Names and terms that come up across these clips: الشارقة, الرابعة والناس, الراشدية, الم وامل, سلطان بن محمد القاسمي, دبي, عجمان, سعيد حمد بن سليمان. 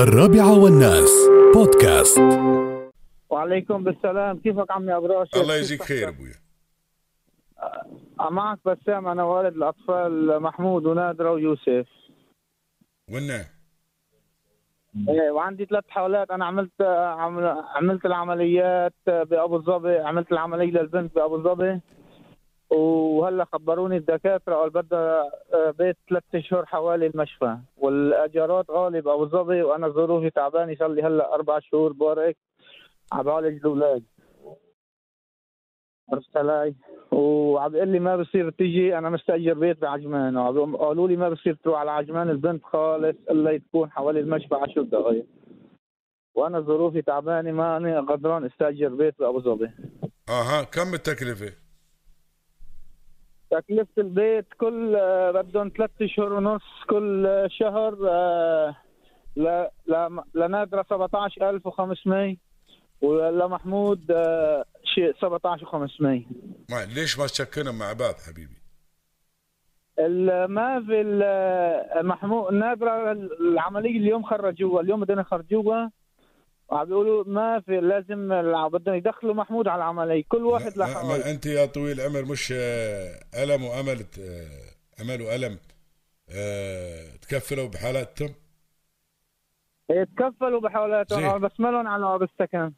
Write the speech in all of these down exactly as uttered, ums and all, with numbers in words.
الرابعة والناس بودكاست. وعليكم بالسلام. كيفك عمي أبو راشد؟ الله يجزيك خير أبويا. معك بسام، أنا والد الأطفال محمود ونادرة ويوسف ونا. إيه، وعندي ثلاث حالات. أنا عملت عملت العمليات بأبو ظبي، عملت العملية للبنت بأبو ظبي، وهلا خبروني الدكاتره قال بدها بيت ثلاث اشهر حوالي المشفى، والاجارات غالي بأبو ظبي، وانا ظروفي تعبانه، صار لي هلا اربع شهور بارك عم بعالج الاولاد. عرفت علي؟ وعم بيقول لي ما بصير تيجي، انا مستاجر بيت بعجمان، وقالوا لي ما بصير تروح على عجمان البنت خالص الا تكون حوالي المشفى عشر دقائق، وانا ظروفي تعبانه ماني قدران استاجر بيت بأبو ظبي. اها، كم التكلفه؟ تكلفة البيت كل بدهم ثلاث شهور ونص كل شهر ل لنادرة سبعة عشر ألف وخمسمية ولمحمود شيء سبعة عشر ألف وخمسمية. ما ليش ما تشكلهم مع بعض حبيبي؟ ما في محمود نادرة العملية اليوم خرجوها، اليوم بدنا نخرجوها، وعم بيقولوا ما في، لازم بدهم يدخلوا محمود على العملية، كل واحد لحاله. انت يا طويل العمر مش الم وامل امل والم أه تكفلوا بحالاتهم؟ تكفلوا بحالاتهم بس مالهم على بالسكن،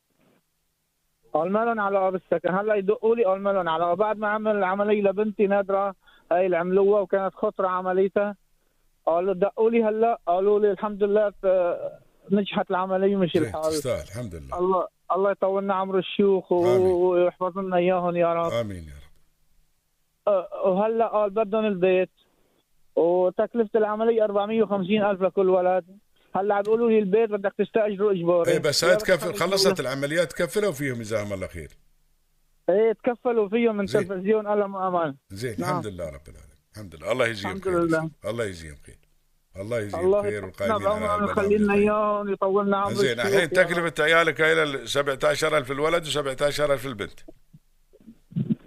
قال مالهم على بالسكن، هلا يدقوا لي قال مالهم على. بعد ما عمل العملية لبنتي نادرة هاي اللي عملوها وكانت خطرة عمليتها، قالوا دقوا لي هلا، قالوا لي الحمد لله نجحت العملية ومشي الحال. الحمد لله. الله الله يطولنا عمر الشيوخ ويحفظ لنا اياهم يا رب. امين يا رب. أه وهلا قال بدهم البيت، وتكلفة العملية أربعمية وخمسين ألف لكل ولد. هلا عم بيقولوا لي البيت بدك تستأجره اجباري. ايه بس هاي تكفل، خلصت العمليات تكفلوا فيهم جزاهم الله خير. ايه تكفلوا فيهم من زي. تلفزيون الم وامل. زين نعم. الحمد لله رب العالمين، الحمد لله. الله يجزيهم خير. لله. الله يجزيهم خير. الله يجزيهم خير والقائمين على البلد. خلينا اياهم يطولنا عمرك. زين الحين تكلفة عيالك هي ل سبعة عشر ألف الولد وسبعة عشر ألف البنت.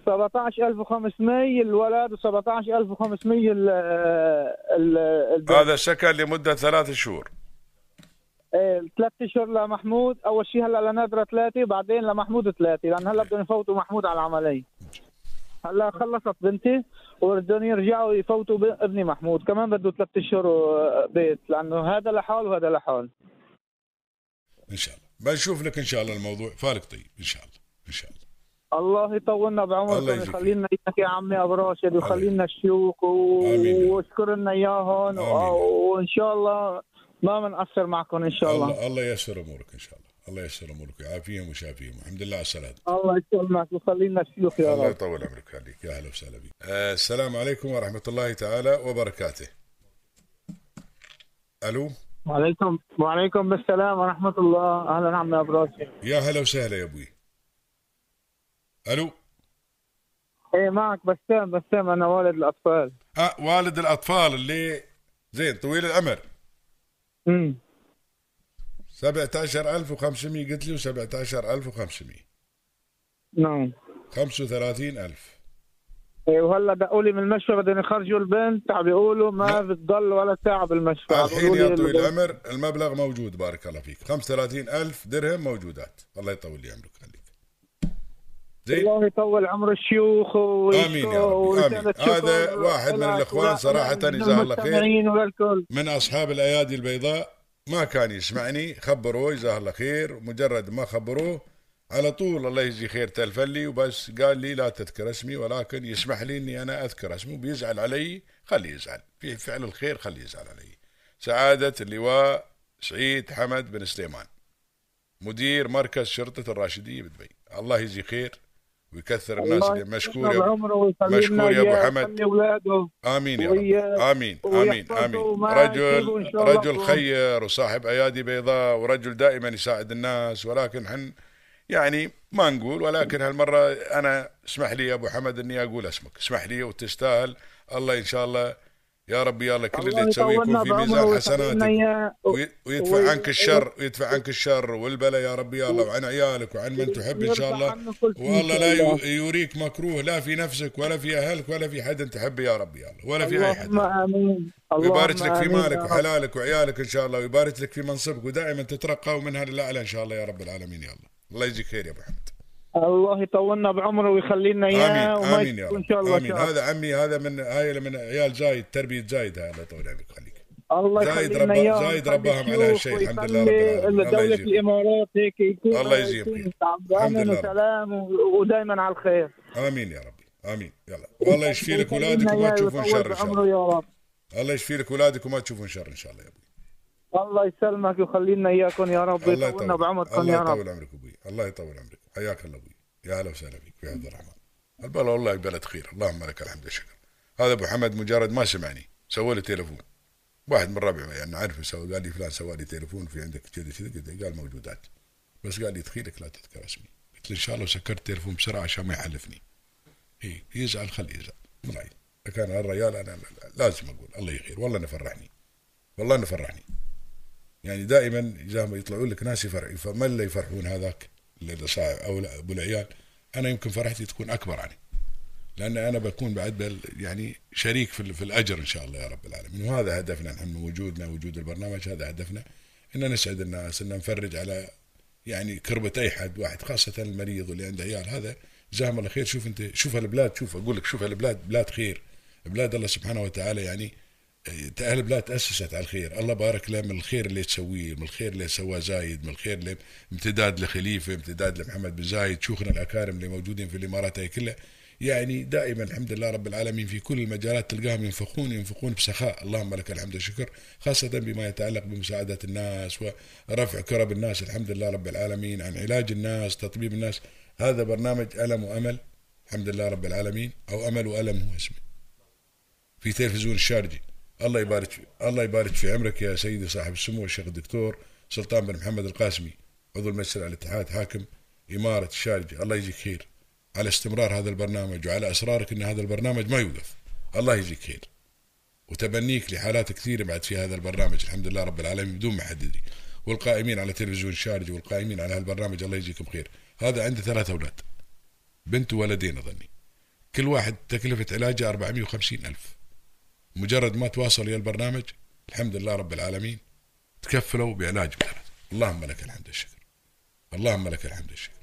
سبعة عشر ألف وخمسمية الولد وسبعة عشر ألف وخمسمية البنت. هذا سكن لمدة ثلاث شهور. ايه ثلاث شهور لمحمود، أول شيء هلا لنادرة ثلاثة، بعدين لمحمود ثلاثة، لأن هلا بدهم يفوتوا محمود على العملية. هلا خلصت بنتي وبدهم يرجعوا يفوتوا ابني محمود، كمان بده ثلاث اشهر بيت، لانه هذا لحال وهذا لحال. ان شاء الله بنشوف لك ان شاء الله الموضوع فارق طيب ان شاء الله ان شاء الله. الله يطولنا بعمرك ويخلينا اياك يا عمي ابو راشد، ويخلينا الشيوخ واشكر لنا اياهم، وان شاء الله ما بنقصر معكم ان شاء الله. الله الله ييسر امورك ان شاء الله. الله يسر امورك ويعافيهم ويشافيهم، الحمد لله على السلامة. الله يسلمك ويخلينا الشيوخ يا رب. الله يطول عمرك عليك، يا اهلا وسهلا بك. آه السلام عليكم ورحمة الله تعالى وبركاته. الو. وعليكم وعليكم السلام ورحمة الله، اهلا عمي ابو راشد. يا هلا وسهلا يا ابوي. الو. ايه معك بسام، بسام انا والد الاطفال. اه والد الاطفال اللي زين طويل العمر. امم سبعة عشر ألف وخمسمية قلت لي و سبعة عشر ألف وخمسمية. نعم. خمسة وثلاثين ألف. ايه وهلا دقوا لي من المشفى بدهم يخرجوا البنت، عم بيقولوا ما بتضل ولا ساعة بالمشفى. الحين يا طويل العمر المبلغ موجود بارك الله فيك، خمسة وثلاثين ألف درهم موجودات، الله يطول لي عمرك خليك. زين؟ الله يطول عمر الشيوخ ويشكر. آمين يا رب، آمين. هذا واحد من الإخوان صراحة جزاه الله خير من أصحاب الأيادي البيضاء، ما كان يسمعني، خبروه جزاه الله خير، مجرد ما خبروه على طول الله يجزي خير تلفلي، وبس قال لي لا تذكر اسمي، ولكن يسمح لي اني انا اذكر اسمه. بيزعل علي خليه يزعل، في فعل الخير خليه يزعل علي. سعادة اللواء سعيد حمد بن سليمان مدير مركز شرطة الراشدية بدبي، الله يجزي خير ويكثر الناس اللي مشكور يا مشكور يا ابو حمد. امين يا رب، امين امين امين. رجل رجل خير وصاحب ايادي بيضاء ورجل دائما يساعد الناس، ولكن حن يعني ما نقول، ولكن هالمره انا اسمح لي يا ابو حمد اني اقول اسمك، اسمح لي وتستاهل. الله ان شاء الله يا رب يلا كل اللي تسويه يكون في ميزان حسناتك ويدفع عنك الشر ويدفع عنك الشر والبلا يا رب يلا وعن عيالك وعن من تحب ان شاء الله، والله لا يوريك مكروه لا في نفسك ولا في اهلك ولا في حد انت تحبه يا رب يلا ولا في اي حد. اللهم امين. ويبارك لك في مالك وحلالك وعيالك ان شاء الله، ويبارك لك في منصبك ودائما تترقى ومنها للاعلى ان شاء الله يا رب العالمين يا الله. الله يجزيك خير يا ابو حمد. الله يطولنا بعمره ويخلينا اياه وما ان شاء الله. آمين. هذا عمي هذا من هاي من عيال زايد تربيه زايد هذا طول عمرك خليك. الله يخلينا اياه. زايد رباهم على هالشيء الحمد لله رب العالمين. دولة الامارات هيك يكون الله يجزيك خير وسلام ودائما على الخير. امين يا ربي امين يلا. والله يشفي لك اولادك وما تشوفون شر ان شاء الله. الله يشفي لك اولادك وما تشوفون شر ان شاء الله يا ابوي. الله يسلمك ويخلينا اياكم يا رب ويطولنا بعمركم يا رب. الله يطول عمرك ابوي الله يطول عمرك حياك الله ابوي يا اهلا وسهلا بك يا عبد الرحمن. البلد والله بلد خير اللهم لك الحمد والشكر. هذا ابو حمد مجرد ما سمعني سوى لي تليفون واحد من ربعي يعني نعرفه سوى قال لي فلان سوى لي تليفون في عندك كذا كذا قال موجودات بس قال لي تخيلك لا تذكر اسمي قلت له ان شاء الله سكرت التليفون بسرعه عشان ما يحلفني. اي يزعل خليه يزعل مراي كان هالرجال انا لازم اقول الله يخير والله انه فرحني والله انه فرحني يعني دائما زي ما يطلعون لك ناس يفرحوا فما اللي يفرحون هذاك اللي صايع او ابو العيال انا يمكن فرحتي تكون اكبر عني لان انا بكون بعد يعني شريك في في الاجر ان شاء الله يا رب العالمين. وهذا هدفنا نحن وجودنا وجود البرنامج هذا هدفنا ان نسعد الناس ان نفرج على يعني كربة اي حد واحد خاصه المريض واللي عنده عيال هذا جزاهم الله خير. شوف انت شوف هالبلاد شوف اقول لك شوف هالبلاد بلاد خير بلاد الله سبحانه وتعالى يعني اهل البلاد تاسست على الخير الله بارك له من الخير اللي تسويه من الخير اللي سواه زايد من الخير اللي امتداد لخليفه امتداد لمحمد بن زايد شيوخنا الاكارم اللي موجودين في الامارات هي كلها يعني دائما الحمد لله رب العالمين في كل المجالات تلقاهم ينفقون ينفقون بسخاء اللهم لك الحمد والشكر خاصه بما يتعلق بمساعده الناس ورفع كرب الناس الحمد لله رب العالمين عن علاج الناس تطبيب الناس. هذا برنامج الم وامل الحمد لله رب العالمين او امل والم هو اسمه في تلفزيون الشارقة. الله يبارك فيه. الله يبارك في عمرك يا سيدي صاحب السمو الشيخ الدكتور سلطان بن محمد القاسمي عضو المجلس على الاتحاد حاكم إمارة الشارقة. الله يجزيك خير على استمرار هذا البرنامج وعلى إصرارك أن هذا البرنامج ما يوقف. الله يجزيك خير وتبنيك لحالات كثيرة بعد في هذا البرنامج الحمد لله رب العالمين بدون ما حد يدري. والقائمين على تلفزيون الشارقة والقائمين على هالبرنامج الله يجزيكم خير. هذا عنده ثلاث أولاد بنت وولدين أظني كل واحد تكلفة علاجه أربعمائة وخمسين ألف. مجرد ما تواصل يا البرنامج الحمد لله رب العالمين تكفلوا بعلاج بلد. اللهم لك الحمد والشكر اللهم لك الحمد والشكر.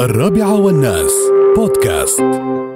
الرابعة والناس بودكاست.